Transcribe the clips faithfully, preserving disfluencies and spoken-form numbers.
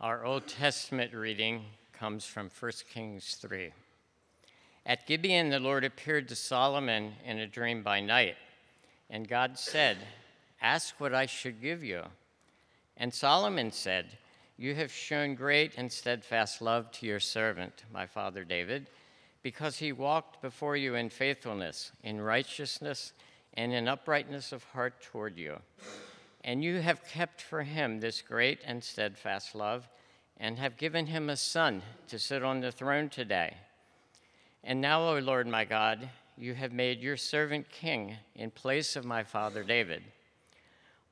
Our Old Testament reading comes from First Kings three. At Gibeon, the Lord appeared to Solomon in a dream by night, and God said, "Ask what I should give you." And Solomon said, "You have shown great and steadfast love to your servant, my father David, because he walked before you in faithfulness, in righteousness, and in uprightness of heart toward you. And you have kept for him this great and steadfast love, and have given him a son to sit on the throne today. And now, O Lord my God, you have made your servant king in place of my father David.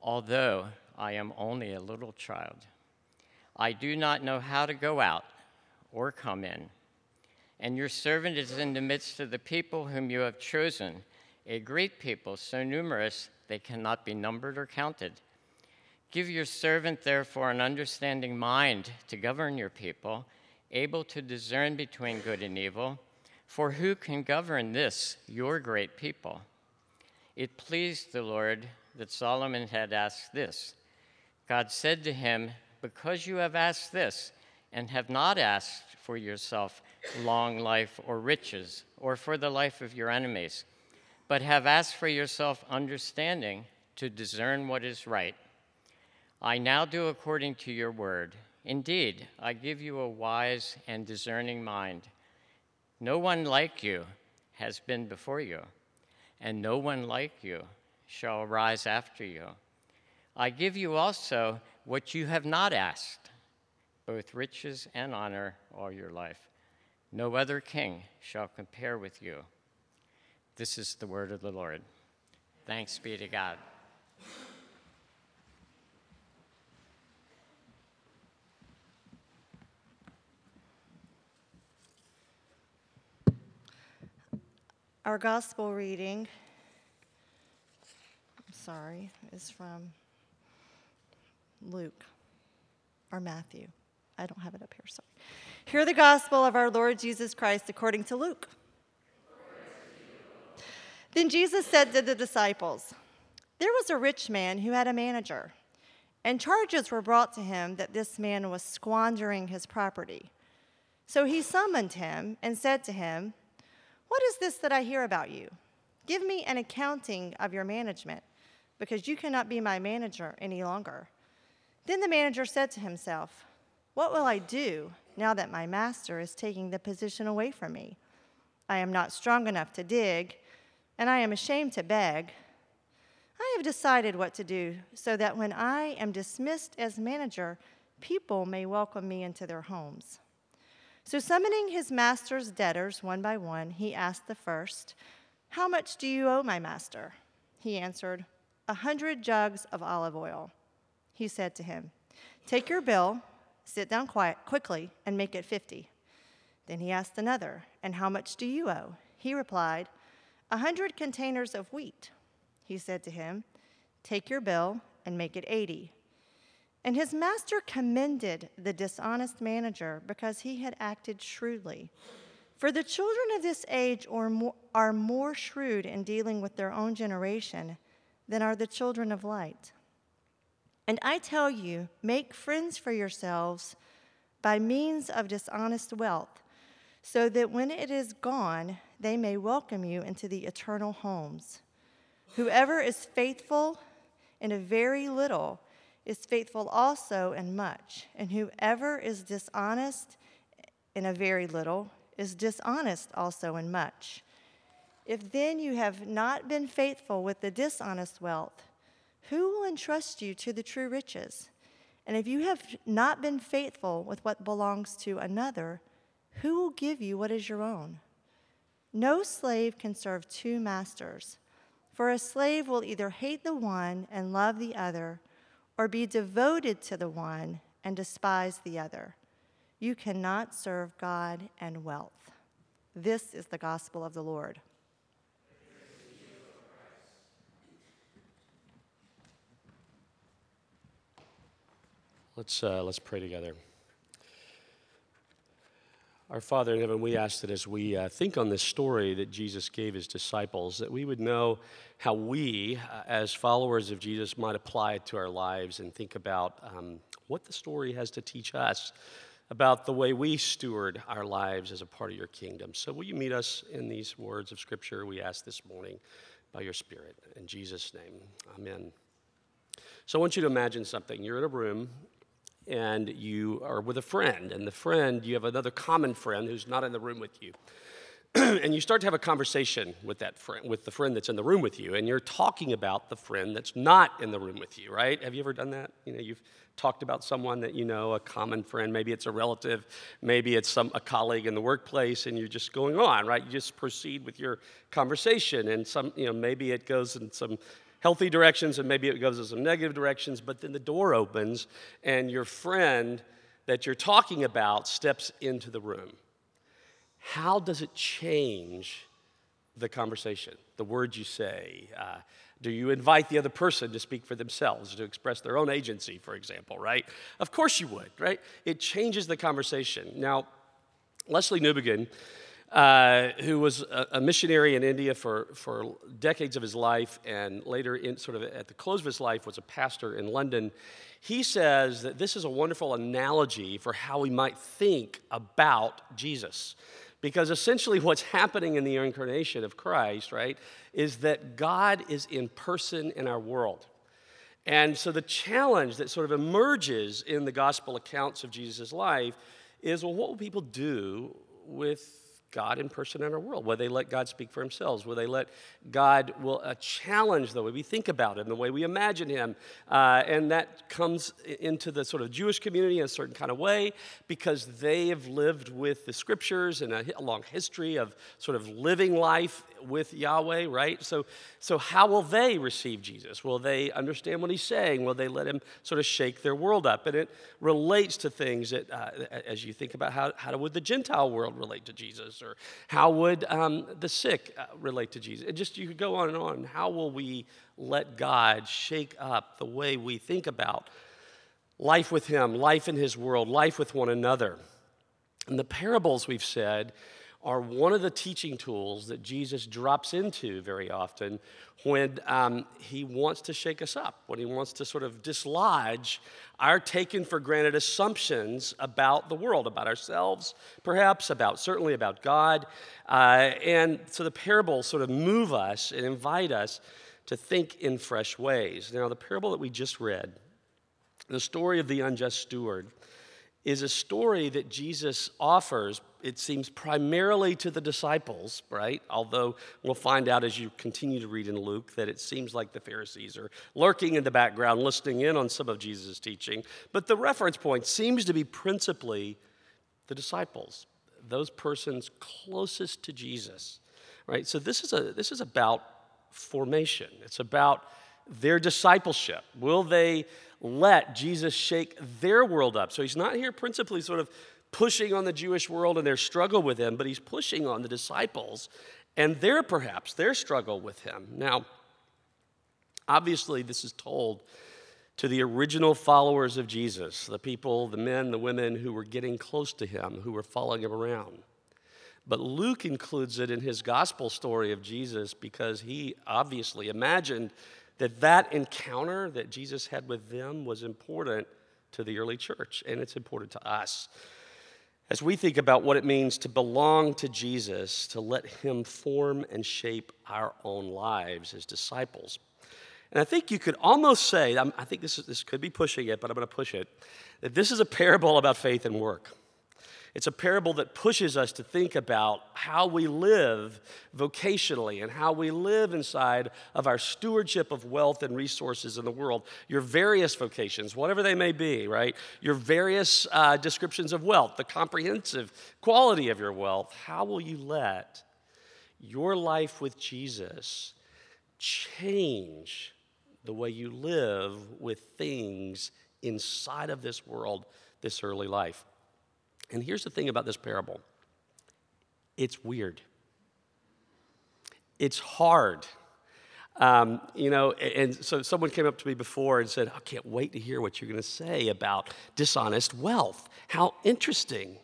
Although I am only a little child, I do not know how to go out or come in. And your servant is in the midst of the people whom you have chosen, a great people so numerous they cannot be numbered or counted. Give your servant, therefore, an understanding mind to govern your people, able to discern between good and evil, for who can govern this, your great people?" It pleased the Lord that Solomon had asked this. God said to him, "Because you have asked this, and have not asked for yourself long life or riches, or for the life of your enemies, but have asked for yourself understanding to discern what is right, I now do according to your word. Indeed, I give you a wise and discerning mind. No one like you has been before you, and no one like you shall arise after you. I give you also what you have not asked, both riches and honor all your life. No other king shall compare with you." This is the word of the Lord. Thanks be to God. Our gospel reading, I'm sorry, is from Luke or Matthew. I don't have it up here, sorry. Hear the gospel of our Lord Jesus Christ according to Luke. Then Jesus said to the disciples, "There was a rich man who had a manager, and charges were brought to him that this man was squandering his property. So he summoned him and said to him, 'What is this that I hear about you? Give me an accounting of your management, because you cannot be my manager any longer.' Then the manager said to himself, 'What will I do now that my master is taking the position away from me? I am not strong enough to dig, and I am ashamed to beg. I have decided what to do so that when I am dismissed as manager, people may welcome me into their homes.' So summoning his master's debtors one by one, he asked the first, 'How much do you owe my master?' He answered, A hundred jugs of olive oil.' He said to him, 'Take your bill, sit down quiet, quickly, and make it fifty.' Then he asked another, 'And how much do you owe?' He replied, A hundred containers of wheat.' He said to him, 'Take your bill and make it eighty.' And his master commended the dishonest manager because he had acted shrewdly. For the children of this age or more, are more shrewd in dealing with their own generation than are the children of light. And I tell you, make friends for yourselves by means of dishonest wealth, so that when it is gone, they may welcome you into the eternal homes. Whoever is faithful in a very little is faithful also in much, and whoever is dishonest in a very little is dishonest also in much. If then you have not been faithful with the dishonest wealth, who will entrust you to the true riches? And if you have not been faithful with what belongs to another, who will give you what is your own? No slave can serve two masters, for a slave will either hate the one and love the other, or be devoted to the one and despise the other. You cannot serve God and wealth." This is the gospel of the Lord. Let's, uh, let's pray together. Our Father in heaven, we ask that as we uh, think on this story that Jesus gave his disciples, that we would know how we, uh, as followers of Jesus, might apply it to our lives and think about um, what the story has to teach us about the way we steward our lives as a part of your kingdom. So will you meet us in these words of Scripture we ask this morning by your Spirit? In Jesus' name, amen. So I want you to imagine something. You're in a room, and you are with a friend, and the friend, you have another common friend who's not in the room with you. And you start to have a conversation with that friend, with the friend that's in the room with you, and you're talking about the friend that's not in the room with you, right? Have you ever done that? You know, you've talked about someone that you know, a common friend. Maybe it's a relative, maybe it's some a colleague in the workplace, and you're just going on, right? You just proceed with your conversation, and some, you know, maybe it goes in some healthy directions, and maybe it goes in some negative directions. But then the door opens, and your friend that you're talking about steps into the room. How does it change the conversation, the words you say? Uh, do you invite the other person to speak for themselves, to express their own agency, for example, right? Of course you would, right? It changes the conversation. Now, Leslie Newbigin, uh, who was a, a missionary in India for, for decades of his life, and later in sort of at the close of his life was a pastor in London, he says that this is a wonderful analogy for how we might think about Jesus. Because essentially what's happening in the incarnation of Christ, right, is that God is in person in our world. And so the challenge that sort of emerges in the gospel accounts of Jesus' life is, well, what will people do with God in person in our world? Will they let God speak for themselves? Will they let God will uh, challenge the way we think about him, the way we imagine him? Uh, and that comes into the sort of Jewish community in a certain kind of way, because they have lived with the scriptures and a long history of sort of living life with Yahweh, right? So, so how will they receive Jesus? Will they understand what he's saying? Will they let him sort of shake their world up? And it relates to things that, uh, as you think about how, how would the Gentile world relate to Jesus, or how would um, the sick uh, relate to Jesus? It just, you could go on and on. How will we let God shake up the way we think about life with him, life in his world, life with one another? And the parables, we've said, are one of the teaching tools that Jesus drops into very often when um, he wants to shake us up, when he wants to sort of dislodge our taken-for-granted assumptions about the world, about ourselves, perhaps, about certainly about God. Uh, and so the parables sort of move us and invite us to think in fresh ways. Now, the parable that we just read, the story of the unjust steward, is a story that Jesus offers, it seems, primarily to the disciples, right? Although we'll find out as you continue to read in Luke that it seems like the Pharisees are lurking in the background, listening in on some of Jesus' teaching. But the reference point seems to be principally the disciples, those persons closest to Jesus, right? So this is a this is about formation. It's about their discipleship. Will they let Jesus shake their world up? So he's not here principally sort of pushing on the Jewish world and their struggle with him, but he's pushing on the disciples and their, perhaps, their struggle with him. Now, obviously, this is told to the original followers of Jesus, the people, the men, the women who were getting close to him, who were following him around. But Luke includes it in his gospel story of Jesus because he obviously imagined that that encounter that Jesus had with them was important to the early church, and it's important to us. As we think about what it means to belong to Jesus, to let him form and shape our own lives as disciples. And I think you could almost say, I think this is, this could be pushing it, but I'm going to push it, that this is a parable about faith and work. It's a parable that pushes us to think about how we live vocationally and how we live inside of our stewardship of wealth and resources in the world. Your various vocations, whatever they may be, right? Your various uh, descriptions of wealth, the comprehensive quality of your wealth. How will you let your life with Jesus change the way you live with things inside of this world, this early life? And here's the thing about this parable. It's weird. It's hard. Um, you know, and, and so someone came up to me before and said, I can't wait to hear what you're going to say about dishonest wealth. How interesting.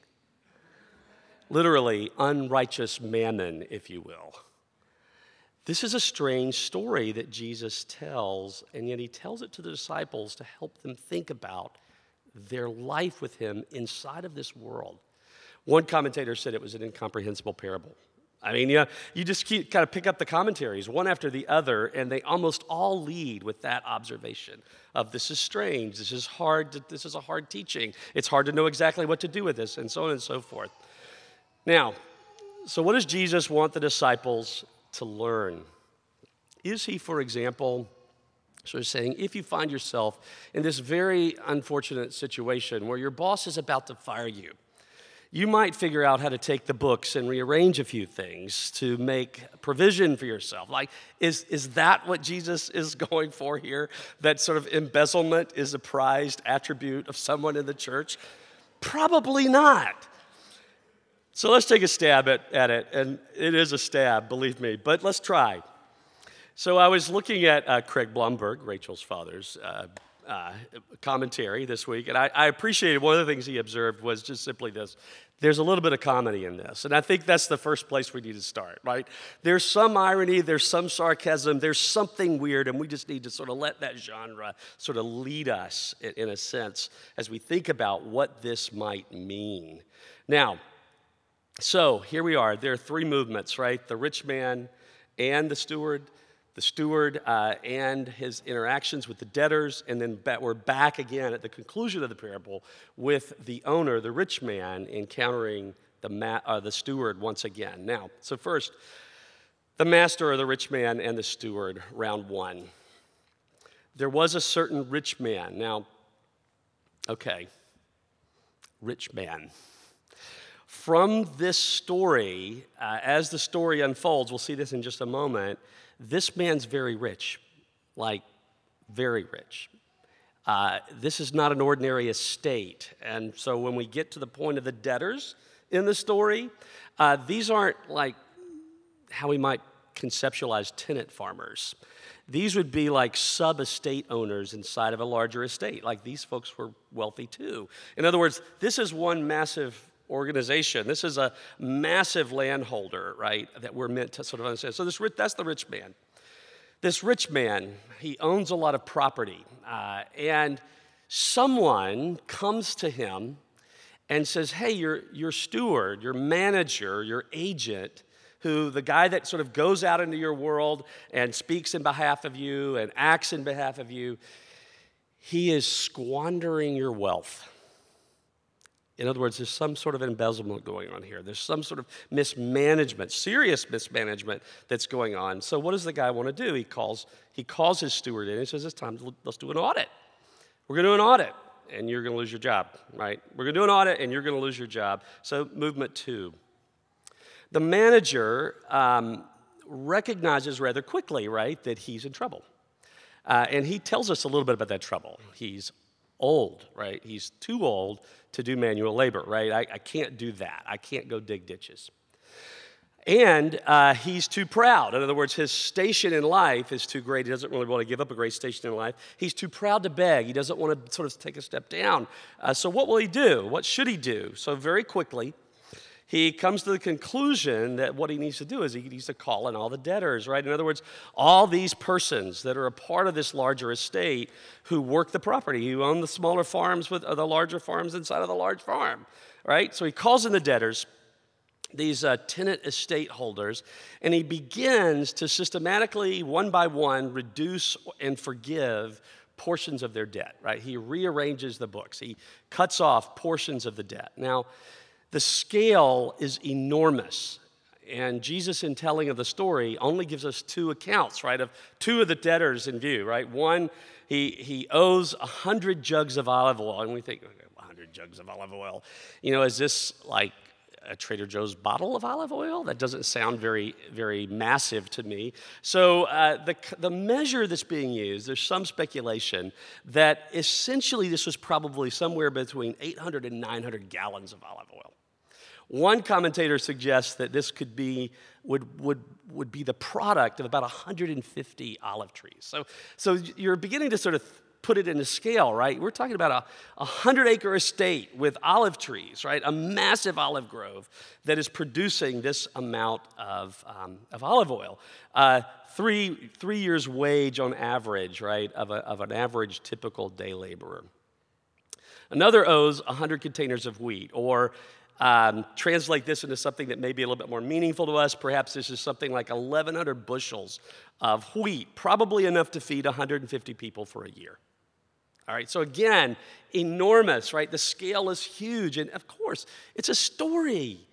Literally, unrighteous mammon, if you will. This is a strange story that Jesus tells, and yet he tells it to the disciples to help them think about their life with him inside of this world. One commentator said it was an incomprehensible parable. I mean, you know, you just keep kind of pick up the commentaries one after the other, and they almost all lead with that observation of this is strange, this is hard, to, this is a hard teaching, it's hard to know exactly what to do with this, and so on and so forth. Now, so what does Jesus want the disciples to learn? Is he, for example, sort of saying, if you find yourself in this very unfortunate situation where your boss is about to fire you, you might figure out how to take the books and rearrange a few things to make provision for yourself. Like, is is that what Jesus is going for here? That sort of embezzlement is a prized attribute of someone in the church? Probably not. So let's take a stab at, at it, and it is a stab, believe me, but let's try. So I was looking at uh, Craig Blomberg, Rachel's father's uh Uh, commentary this week, and I, I appreciated one of the things he observed was just simply this: there's a little bit of comedy in this, and I think that's the first place we need to start, right? There's some irony, there's some sarcasm, there's something weird, and we just need to sort of let that genre sort of lead us, in, in a sense, as we think about what this might mean. Now, so here we are. There are three movements, right? The rich man and the steward, the steward uh, and his interactions with the debtors, and then ba- we're back again at the conclusion of the parable with the owner, the rich man, encountering the ma- uh, the steward once again. Now, so first, the master, or the rich man, and the steward, round one. There was a certain rich man. Now, okay, rich man. From this story, uh, as the story unfolds, we'll see this in just a moment, this man's very rich, like very rich. Uh, this is not an ordinary estate. And so when we get to the point of the debtors in the story, uh, these aren't like how we might conceptualize tenant farmers. These would be like sub-estate owners inside of a larger estate. Like these folks were wealthy too. In other words, this is one massive organization. This is a massive landholder, right, that we're meant to sort of understand. So this that's the rich man. This rich man, he owns a lot of property, uh, and someone comes to him and says, hey, your, your steward, your manager, your agent, who the guy that sort of goes out into your world and speaks in behalf of you and acts in behalf of you, he is squandering your wealth. In other words, there's some sort of embezzlement going on here. There's some sort of mismanagement, serious mismanagement that's going on. So what does the guy want to do? He calls he calls his steward in and says, it's time, to, let's do an audit. We're going to do an audit, and you're going to lose your job, right? We're going to do an audit, and you're going to lose your job. So movement two. The manager um, recognizes rather quickly, right, that he's in trouble. Uh, and he tells us a little bit about that trouble. He's old, right? He's too old to do manual labor, right? I, I can't do that. I can't go dig ditches. And uh, he's too proud. In other words, his station in life is too great. He doesn't really want to give up a great station in life. He's too proud to beg. He doesn't want to sort of take a step down. Uh, so what will he do? What should he do? So very quickly, he comes to the conclusion that what he needs to do is he needs to call in all the debtors, right? In other words, all these persons that are a part of this larger estate who work the property, who own the smaller farms with the larger farms inside of the large farm, right? So he calls in the debtors, these uh, tenant estate holders, and he begins to systematically, one by one, reduce and forgive portions of their debt, right? He rearranges the books. He cuts off portions of the debt. Now, the scale is enormous, and Jesus, in telling of the story, only gives us two accounts, right, of two of the debtors in view, right? One, he he owes one hundred jugs of olive oil, and we think, okay, one hundred jugs of olive oil. You know, is this like a Trader Joe's bottle of olive oil? That doesn't sound very, very massive to me. So uh, the the measure that's being used, there's some speculation that essentially this was probably somewhere between eight hundred and nine hundred gallons of olive oil. One commentator suggests that this could be would would would be the product of about one hundred fifty olive trees. So so you're beginning to sort of put it into scale, right? We're talking about a hundred-acre estate with olive trees, right? A massive olive grove that is producing this amount of um, of olive oil. Uh, three three years' wage on average, right, of a, of an average typical day laborer. Another owes one hundred containers of wheat, or um, translate this into something that may be a little bit more meaningful to us. Perhaps this is something like eleven hundred bushels of wheat, probably enough to feed one hundred fifty people for a year. All right, so again, enormous, right? The scale is huge, and of course, it's a story.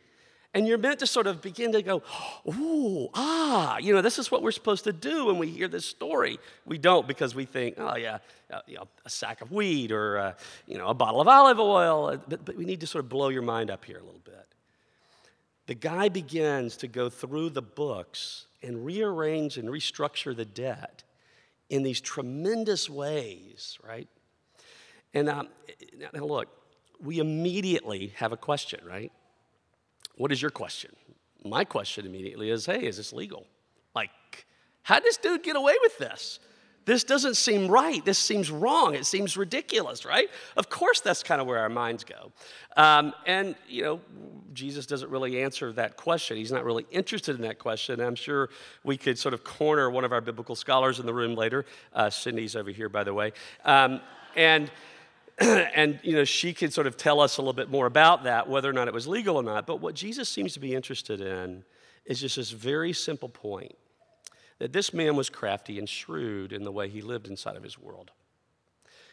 And you're meant to sort of begin to go, ooh, ah, you know, this is what we're supposed to do when we hear this story. We don't, because we think, oh, yeah, you know, a sack of wheat or, uh, you know, a bottle of olive oil. But, but we need to sort of blow your mind up here a little bit. The guy begins to go through the books and rearrange and restructure the debt in these tremendous ways, right? And um, now look, we immediately have a question, right? What is your question? My question immediately is, hey, is this legal? Like, how did this dude get away with this? This doesn't seem right. This seems wrong. It seems ridiculous, right? Of course, that's kind of where our minds go. Um, and, you know, Jesus doesn't really answer that question. He's not really interested in that question. I'm sure we could sort of corner one of our biblical scholars in the room later. Uh, Cindy's over here, by the way. Um, and... And, you know, she could sort of tell us a little bit more about that, whether or not it was legal or not. But what Jesus seems to be interested in is just this very simple point, that this man was crafty and shrewd in the way he lived inside of his world.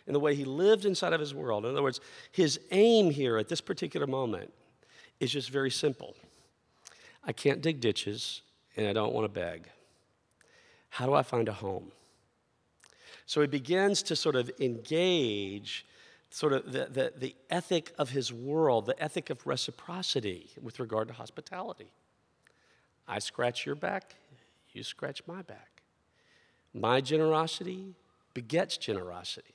In the way he lived inside of his world. In other words, his aim here at this particular moment is just very simple. I can't dig ditches, and I don't want to beg. How do I find a home? So he begins to sort of engage sort of the, the, the ethic of his world, the ethic of reciprocity with regard to hospitality. I scratch your back, you scratch my back. My generosity begets generosity,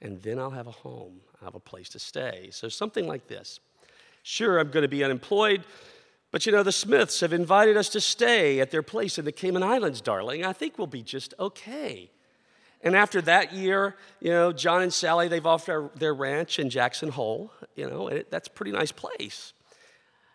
and then I'll have a home, I'll have a place to stay. So something like this. Sure, I'm going to be unemployed, but you know, the Smiths have invited us to stay at their place in the Cayman Islands, darling. I think we'll be just okay. And after that year, you know, John and Sally, they've offered their ranch in Jackson Hole, you know, and it, that's a pretty nice place.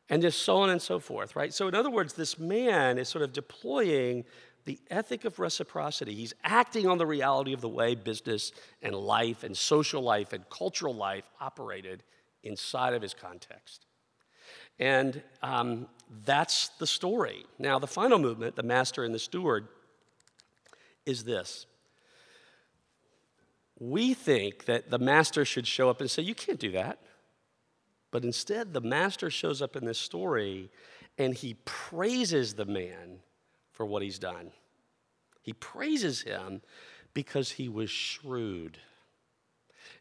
And just so on and so forth, right? So in other words, this man is sort of deploying the ethic of reciprocity. He's acting on the reality of the way business and life and social life and cultural life operated inside of his context. And um, that's the story. Now, the final movement, the master and the steward, is this. We think that the master should show up and say, you can't do that. But instead, the master shows up in this story, and he praises the man for what he's done. He praises him because he was shrewd.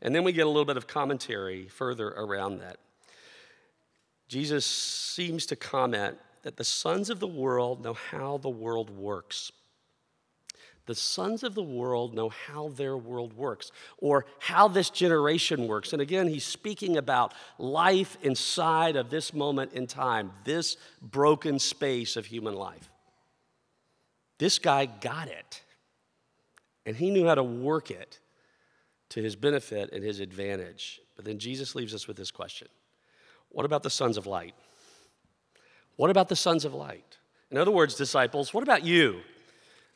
And then we get a little bit of commentary further around that. Jesus seems to comment that the sons of the world know how the world works. The sons of the world know how their world works, or how this generation works. And again, he's speaking about life inside of this moment in time, this broken space of human life. This guy got it, and he knew how to work it to his benefit and his advantage. But then Jesus leaves us with this question. What about the sons of light? What about the sons of light? In other words, disciples, what about you?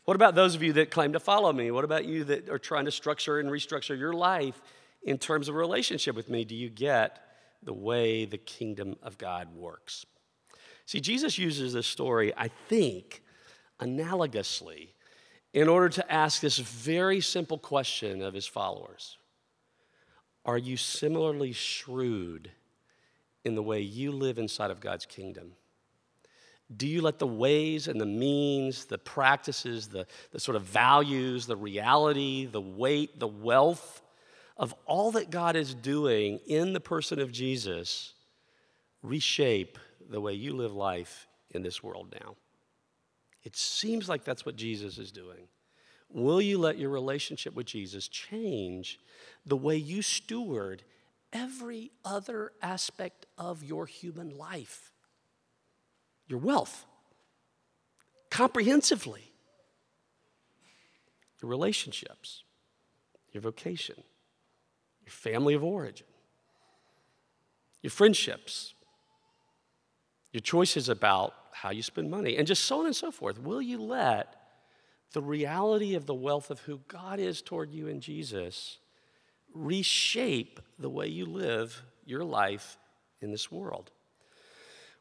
What about those of you that claim to follow me? What about you that are trying to structure and restructure your life in terms of a relationship with me? Do you get the way the kingdom of God works? See, Jesus uses this story, I think, analogously, in order to ask this very simple question of his followers. Are you similarly shrewd in the way you live inside of God's kingdom? Do you let the ways and the means, the practices, the, the sort of values, the reality, the weight, the wealth of all that God is doing in the person of Jesus reshape the way you live life in this world now? It seems like that's what Jesus is doing. Will you let your relationship with Jesus change the way you steward every other aspect of your human life? Your wealth, comprehensively, your relationships, your vocation, your family of origin, your friendships, your choices about how you spend money, and just so on and so forth. Will you let the reality of the wealth of who God is toward you in Jesus reshape the way you live your life in this world.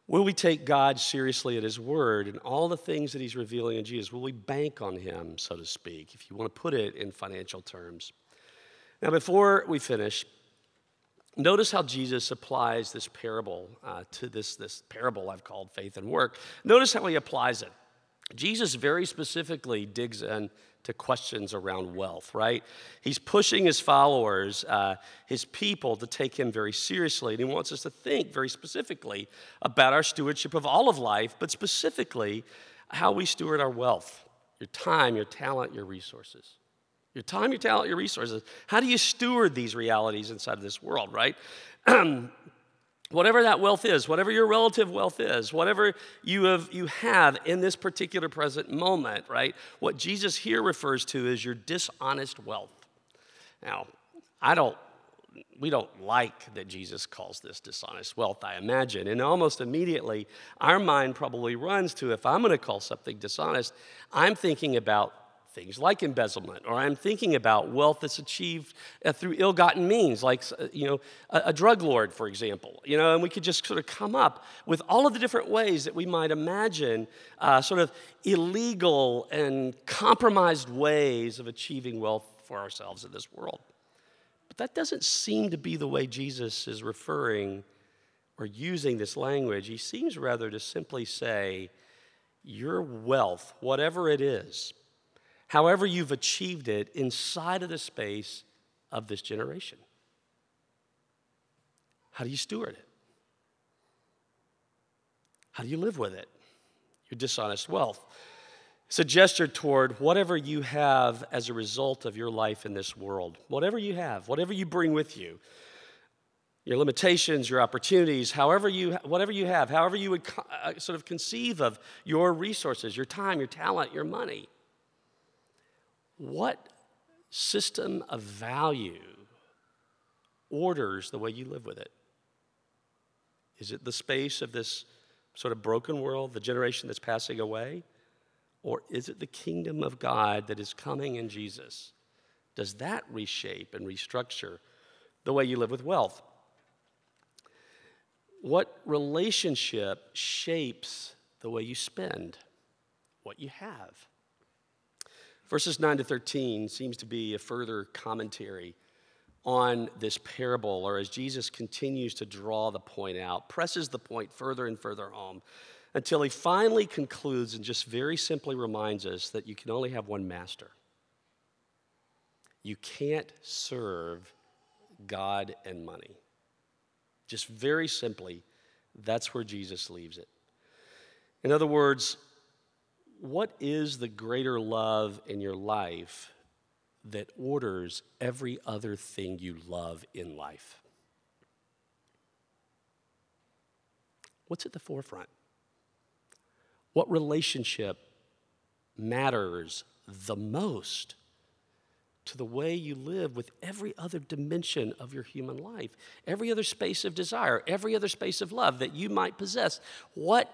Will we take God seriously at his word and all the things that he's revealing in Jesus? Will we bank on him, so to speak, if you want to put it in financial terms? Now, before we finish, notice how Jesus applies this parable uh, to this, this parable I've called faith and work. Notice how he applies it. Jesus very specifically digs in to questions around wealth, right? He's pushing his followers, uh, his people, to take him very seriously, and he wants us to think very specifically about our stewardship of all of life, but specifically how we steward our wealth, your time, your talent, your resources. Your time, your talent, your resources. How do you steward these realities inside of this world, right? Whatever that wealth is, whatever your relative wealth is, whatever you have you have in this particular present moment, right? What Jesus here refers to is your dishonest wealth. Now, I don't, we don't like that Jesus calls this dishonest wealth, I imagine. And almost immediately, our mind probably runs to, if I'm going to call something dishonest, I'm thinking about things like embezzlement, or I'm thinking about wealth that's achieved through ill-gotten means, like, you know, a, a drug lord, for example. You know, and we could just sort of come up with all of the different ways that we might imagine uh, sort of illegal and compromised ways of achieving wealth for ourselves in this world. But that doesn't seem to be the way Jesus is referring or using this language. He seems rather to simply say, your wealth, whatever it is, however you've achieved it inside of the space of this generation. How do you steward it? How do you live with it? Your dishonest wealth. It's a gesture toward whatever you have as a result of your life in this world. Whatever you have, whatever you bring with you, your limitations, your opportunities, however you, whatever you have, however you would sort of conceive of your resources, your time, your talent, your money. What system of value orders the way you live with it? Is it the space of this sort of broken world, the generation that's passing away? Or is it the kingdom of God that is coming in Jesus? Does that reshape and restructure the way you live with wealth? What relationship shapes the way you spend what you have? Verses nine to thirteen seems to be a further commentary on this parable, or as Jesus continues to draw the point out, presses the point further and further home, until he finally concludes and just very simply reminds us that you can only have one master. You can't serve God and money. Just very simply, that's where Jesus leaves it. In other words, what is the greater love in your life that orders every other thing you love in life? What's at the forefront? What relationship matters the most to the way you live with every other dimension of your human life, every other space of desire, every other space of love that you might possess? What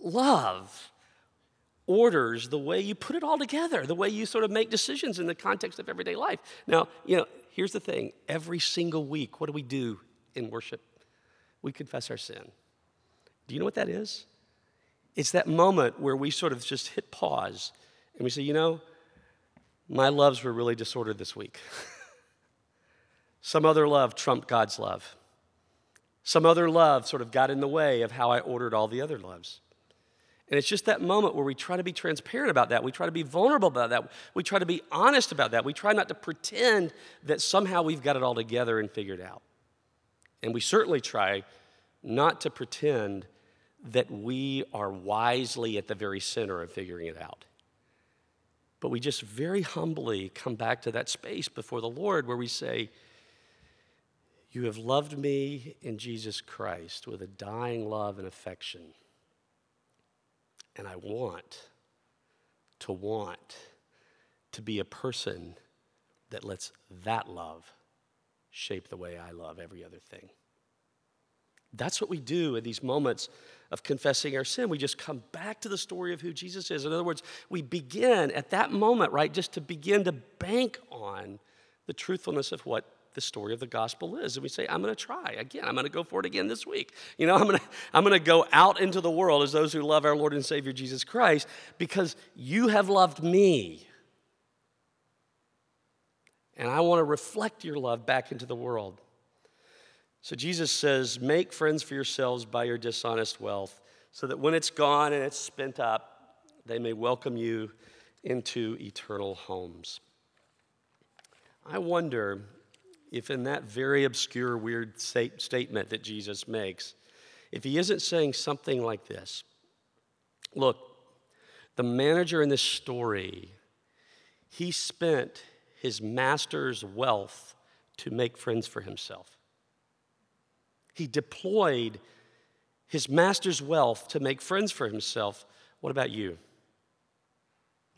love orders the way you put it all together, the way you sort of make decisions in the context of everyday life? Now, you know, here's the thing. Every single week, what do we do in worship? We confess our sin. Do you know what that is? It's that moment where we sort of just hit pause and we say, you know, my loves were really disordered this week. Some other love trumped God's love. Some other love sort of got in the way of how I ordered all the other loves. And it's just that moment where we try to be transparent about that. We try to be vulnerable about that. We try to be honest about that. We try not to pretend that somehow we've got it all together and figured out. And we certainly try not to pretend that we are wisely at the very center of figuring it out. But we just very humbly come back to that space before the Lord where we say, you have loved me in Jesus Christ with a dying love and affection. And I want to want to be a person that lets that love shape the way I love every other thing. That's what we do in these moments of confessing our sin. We just come back to the story of who Jesus is. In other words, we begin at that moment, right, just to begin to bank on the truthfulness of what the story of the gospel is. And we say, I'm going to try again. I'm going to go for it again this week. You know, I'm going to I'm going to go out into the world as those who love our Lord and Savior Jesus Christ, because you have loved me. And I want to reflect your love back into the world. So Jesus says, make friends for yourselves by your dishonest wealth, so that when it's gone and it's spent up, they may welcome you into eternal homes. I wonder if in that very obscure, weird state statement that Jesus makes, if he isn't saying something like this. Look, the manager in this story, he spent his master's wealth to make friends for himself. He deployed his master's wealth to make friends for himself. What about you?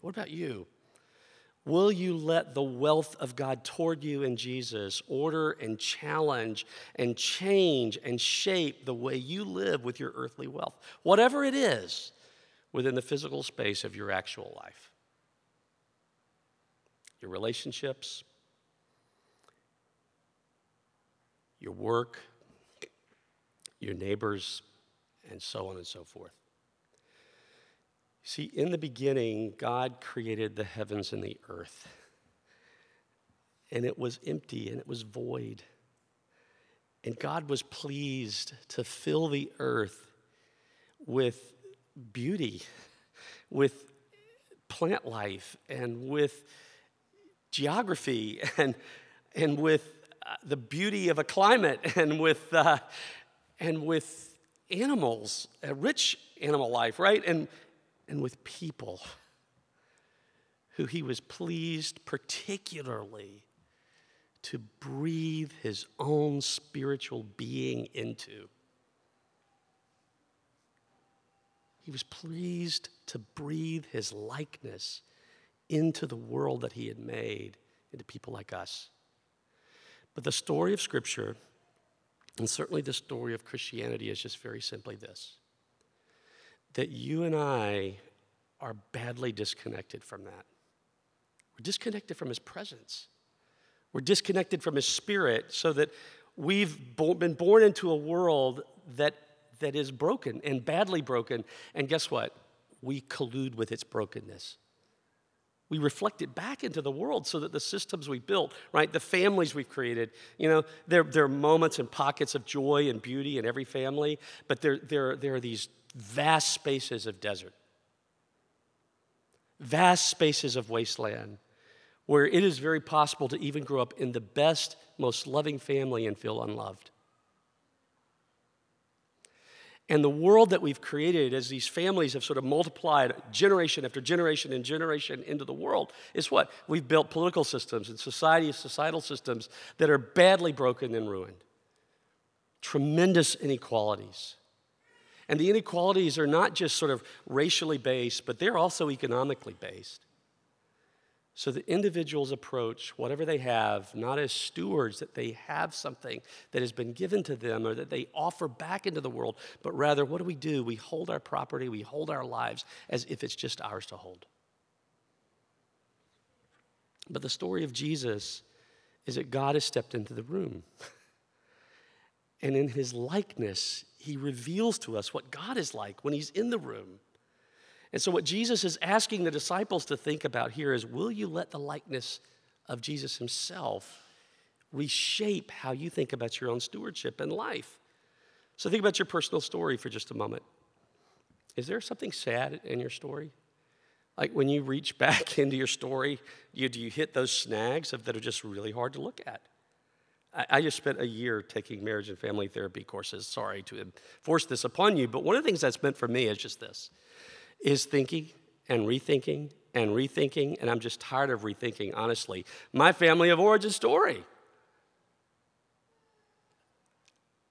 What about you? Will you let the wealth of God toward you in Jesus order and challenge and change and shape the way you live with your earthly wealth, whatever it is, within the physical space of your actual life? Your relationships, your work, your neighbors, and so on and so forth. See, in the beginning, God created the heavens and the earth. And it was empty and it was void. And God was pleased to fill the earth with beauty, with plant life, and with geography, and and with uh, the beauty of a climate, and with uh, and with animals, a rich animal life, right? And and with people who he was pleased particularly to breathe his own spiritual being into. He was pleased to breathe his likeness into the world that he had made, into people like us. But the story of Scripture, and certainly the story of Christianity, is just very simply this: that you and I are badly disconnected from that. We're disconnected from his presence. We're disconnected from his Spirit, so that we've been born into a world that that is broken and badly broken. And guess what? We collude with its brokenness. We reflect it back into the world, so that the systems we built, right, the families we've created, you know, there, there are moments and pockets of joy and beauty in every family, but there, there, there are these vast spaces of desert, vast spaces of wasteland, where it is very possible to even grow up in the best, most loving family and feel unloved. And the world that we've created, as these families have sort of multiplied generation after generation and generation into the world, is what? We've built political systems and society, societal systems that are badly broken and ruined. Tremendous inequalities. And the inequalities are not just sort of racially based, but they're also economically based. So the individuals approach whatever they have, not as stewards that they have something that has been given to them or that they offer back into the world, but rather, what do we do? We hold our property, we hold our lives as if it's just ours to hold. But the story of Jesus is that God has stepped into the room. And in his likeness, he reveals to us what God is like when he's in the room. And so what Jesus is asking the disciples to think about here is, will you let the likeness of Jesus himself reshape how you think about your own stewardship and life? So think about your personal story for just a moment. Is there something sad in your story? Like, when you reach back into your story, you, do you hit those snags of, that are just really hard to look at? I just spent a year taking marriage and family therapy courses. Sorry to force this upon you, but one of the things that's meant for me is just this. Is thinking and rethinking and rethinking, and I'm just tired of rethinking, honestly, my family of origin story.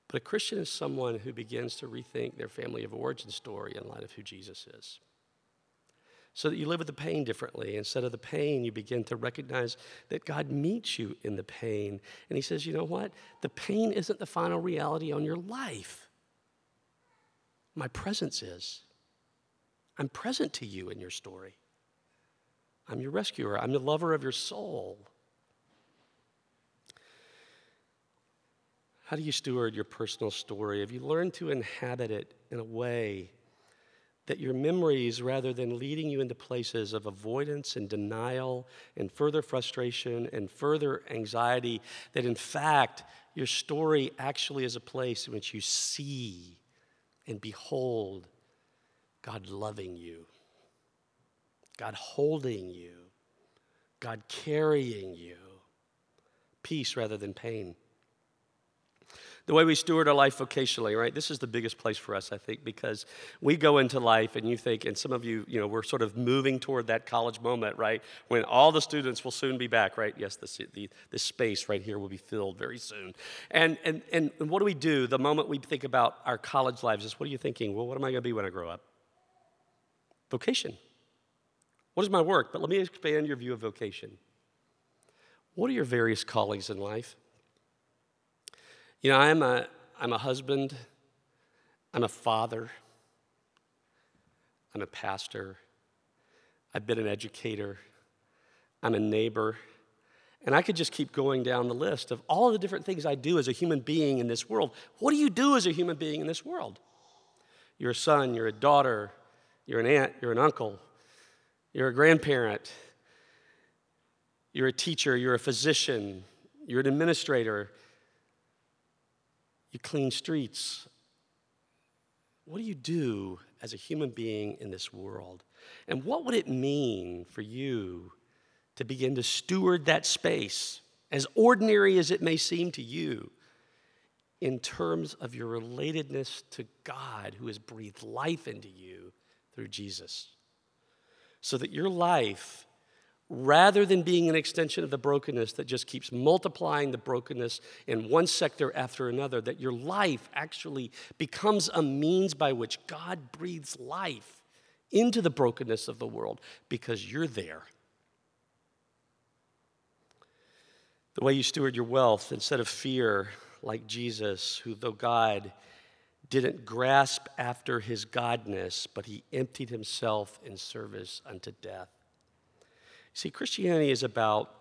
But a Christian is someone who begins to rethink their family of origin story in light of who Jesus is, so that you live with the pain differently. Instead of the pain, you begin to recognize that God meets you in the pain, and he says, you know what? The pain isn't the final reality on your life. My presence is. I'm present to you in your story. I'm your rescuer. I'm the lover of your soul. How do you steward your personal story? Have you learned to inhabit it in a way that your memories, rather than leading you into places of avoidance and denial and further frustration and further anxiety, that in fact, your story actually is a place in which you see and behold God loving you, God holding you, God carrying you, peace rather than pain. The way we steward our life vocationally, right? This is the biggest place for us, I think, because we go into life and you think, and some of you, you know, we're sort of moving toward that college moment, right? When all the students will soon be back, right? Yes, this, the, this space right here will be filled very soon. And, and, and what do we do? The moment we think about our college lives is, what are you thinking? Well, what am I going to be when I grow up? Vocation. What is my work? But let me expand your view of vocation. What are your various callings in life? You know, I'm a, I'm a husband, I'm a father, I'm a pastor, I've been an educator, I'm a neighbor, and I could just keep going down the list of all of the different things I do as a human being in this world. What do you do as a human being in this world? You're a son, you're a daughter, you're an aunt, you're an uncle, you're a grandparent, you're a teacher, you're a physician, you're an administrator, you clean streets. What do you do as a human being in this world? And what would it mean for you to begin to steward that space, as ordinary as it may seem to you, in terms of your relatedness to God, who has breathed life into you through Jesus? So that your life, rather than being an extension of the brokenness that just keeps multiplying the brokenness in one sector after another, that your life actually becomes a means by which God breathes life into the brokenness of the world because you're there. The way you steward your wealth, instead of fear, like Jesus, who though God didn't grasp after his godness, but he emptied himself in service unto death. See, Christianity is about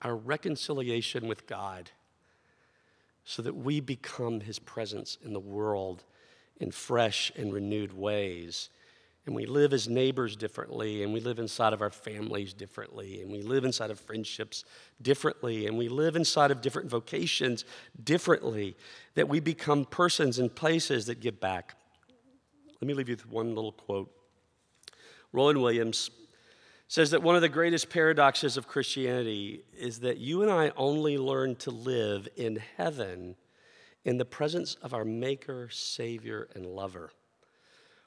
our reconciliation with God so that we become his presence in the world in fresh and renewed ways. And we live as neighbors differently, and we live inside of our families differently, and we live inside of friendships differently, and we live inside of different vocations differently, that we become persons and places that give back. Let me leave you with one little quote. Roland Williams says that one of the greatest paradoxes of Christianity is that you and I only learn to live in heaven in the presence of our Maker, Savior, and Lover.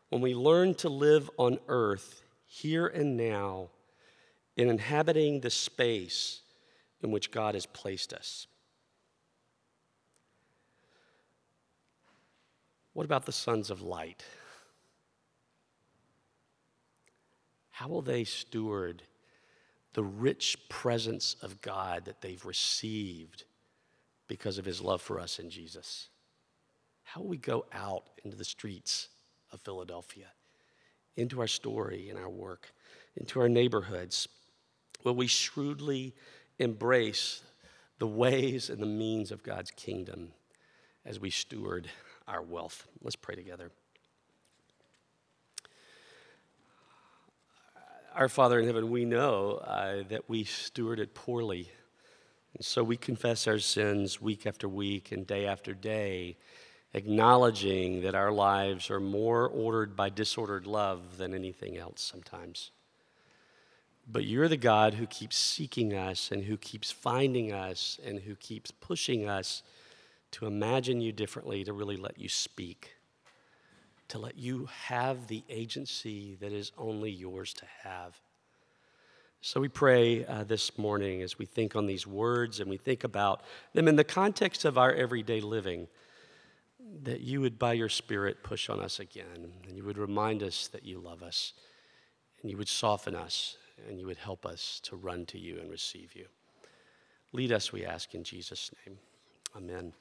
When we learn to live on earth, here and now, in inhabiting the space in which God has placed us. What about the sons of light? How will they steward the rich presence of God that they've received because of his love for us in Jesus? How will we go out into the streets of Philadelphia, into our story and our work, into our neighborhoods? Will we shrewdly embrace the ways and the means of God's kingdom as we steward our wealth? Let's pray together. Our Father in heaven, we know uh, that we steward it poorly. And so we confess our sins week after week and day after day, acknowledging that our lives are more ordered by disordered love than anything else sometimes. But you're the God who keeps seeking us and who keeps finding us and who keeps pushing us to imagine you differently, to really let you speak, to let you have the agency that is only yours to have. So we pray uh, this morning as we think on these words and we think about them in the context of our everyday living, that you would, by your Spirit, push on us again, and you would remind us that you love us, and you would soften us, and you would help us to run to you and receive you. Lead us, we ask, in Jesus' name. Amen.